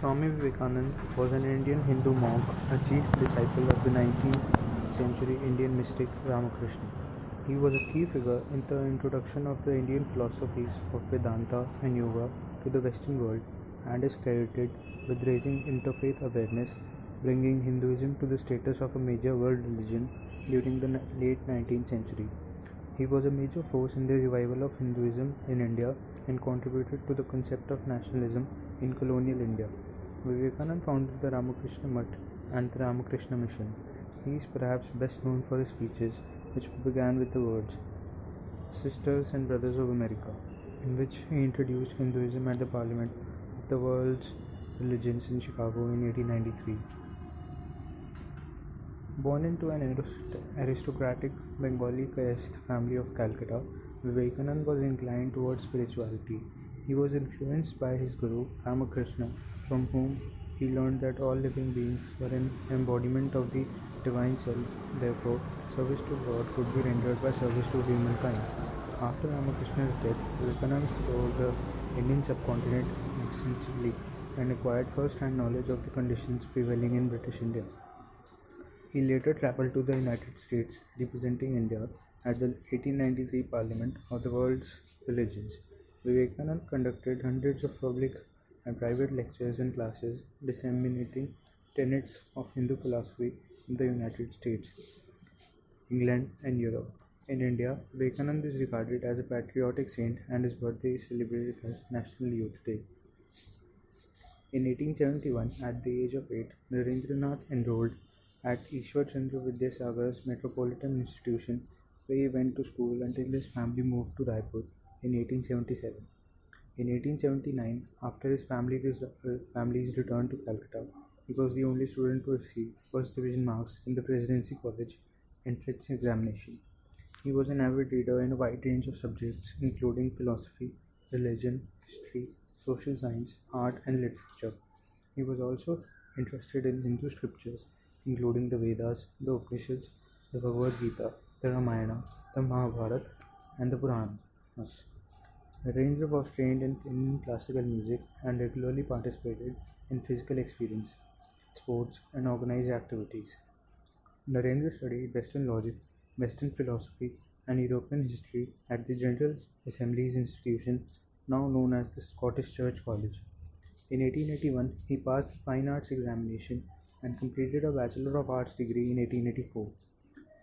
Swami Vivekananda was an Indian Hindu monk, a chief disciple of the 19th century Indian mystic Ramakrishna. He was a key figure in the introduction of the Indian philosophies of Vedanta and Yoga to the Western world, and is credited with raising interfaith awareness, bringing Hinduism to the status of a major world religion during the late 19th century. He was a major force in the revival of Hinduism in India and contributed to the concept of nationalism in colonial India. Vivekananda founded the Ramakrishna Mutt and the Ramakrishna Mission. He is perhaps best known for his speeches, which began with the words, "Sisters and Brothers of America," in which he introduced Hinduism at the Parliament of the World's Religions in Chicago in 1893. Born into an aristocratic Bengali caste family of Calcutta, Vivekananda was inclined towards spirituality. He was influenced by his guru, Ramakrishna, from whom he learned that all living beings were an embodiment of the divine self. Therefore, service to God could be rendered by service to humankind. After Ramakrishna's death, Vivekananda toured the Indian subcontinent extensively and acquired first-hand knowledge of the conditions prevailing in British India. He later travelled to the United States, representing India at the 1893 Parliament of the World's Religions. Vivekananda conducted hundreds of public and private lectures and classes disseminating tenets of Hindu philosophy in the United States, England and Europe. In India, Vivekananda is regarded as a patriotic saint, and his birthday is celebrated as National Youth Day. In 1871, at the age of 8, Narendranath enrolled at Ishwar Chandra Vidyasagar's Metropolitan Institution, where he went to school until his family moved to Raipur in 1877. In 1879, after his family's return to Calcutta, he was the only student to receive first division marks in the Presidency College entrance examination. He was an avid reader in a wide range of subjects, including philosophy, religion, history, social science, art, and literature. He was also interested in Hindu scriptures, including the Vedas, the Upanishads, the Bhagavad Gita, the Ramayana, the Mahabharata, and the Puranas. Narendra was trained in Indian classical music and regularly participated in physical experience, sports, and organized activities. Narendra studied Western logic, Western philosophy, and European history at the General Assembly's institution, now known as the Scottish Church College. In 1881, he passed the Fine Arts examination and completed a Bachelor of Arts degree in 1884.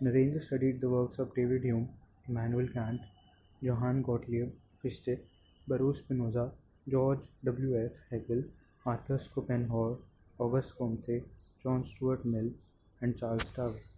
Narendra studied the works of David Hume, Immanuel Kant, Johann Gottlieb Fichte, Baruch Spinoza, George W. F. Hegel, Arthur Schopenhauer, Auguste Comte, John Stuart Mill, and Charles Darwin.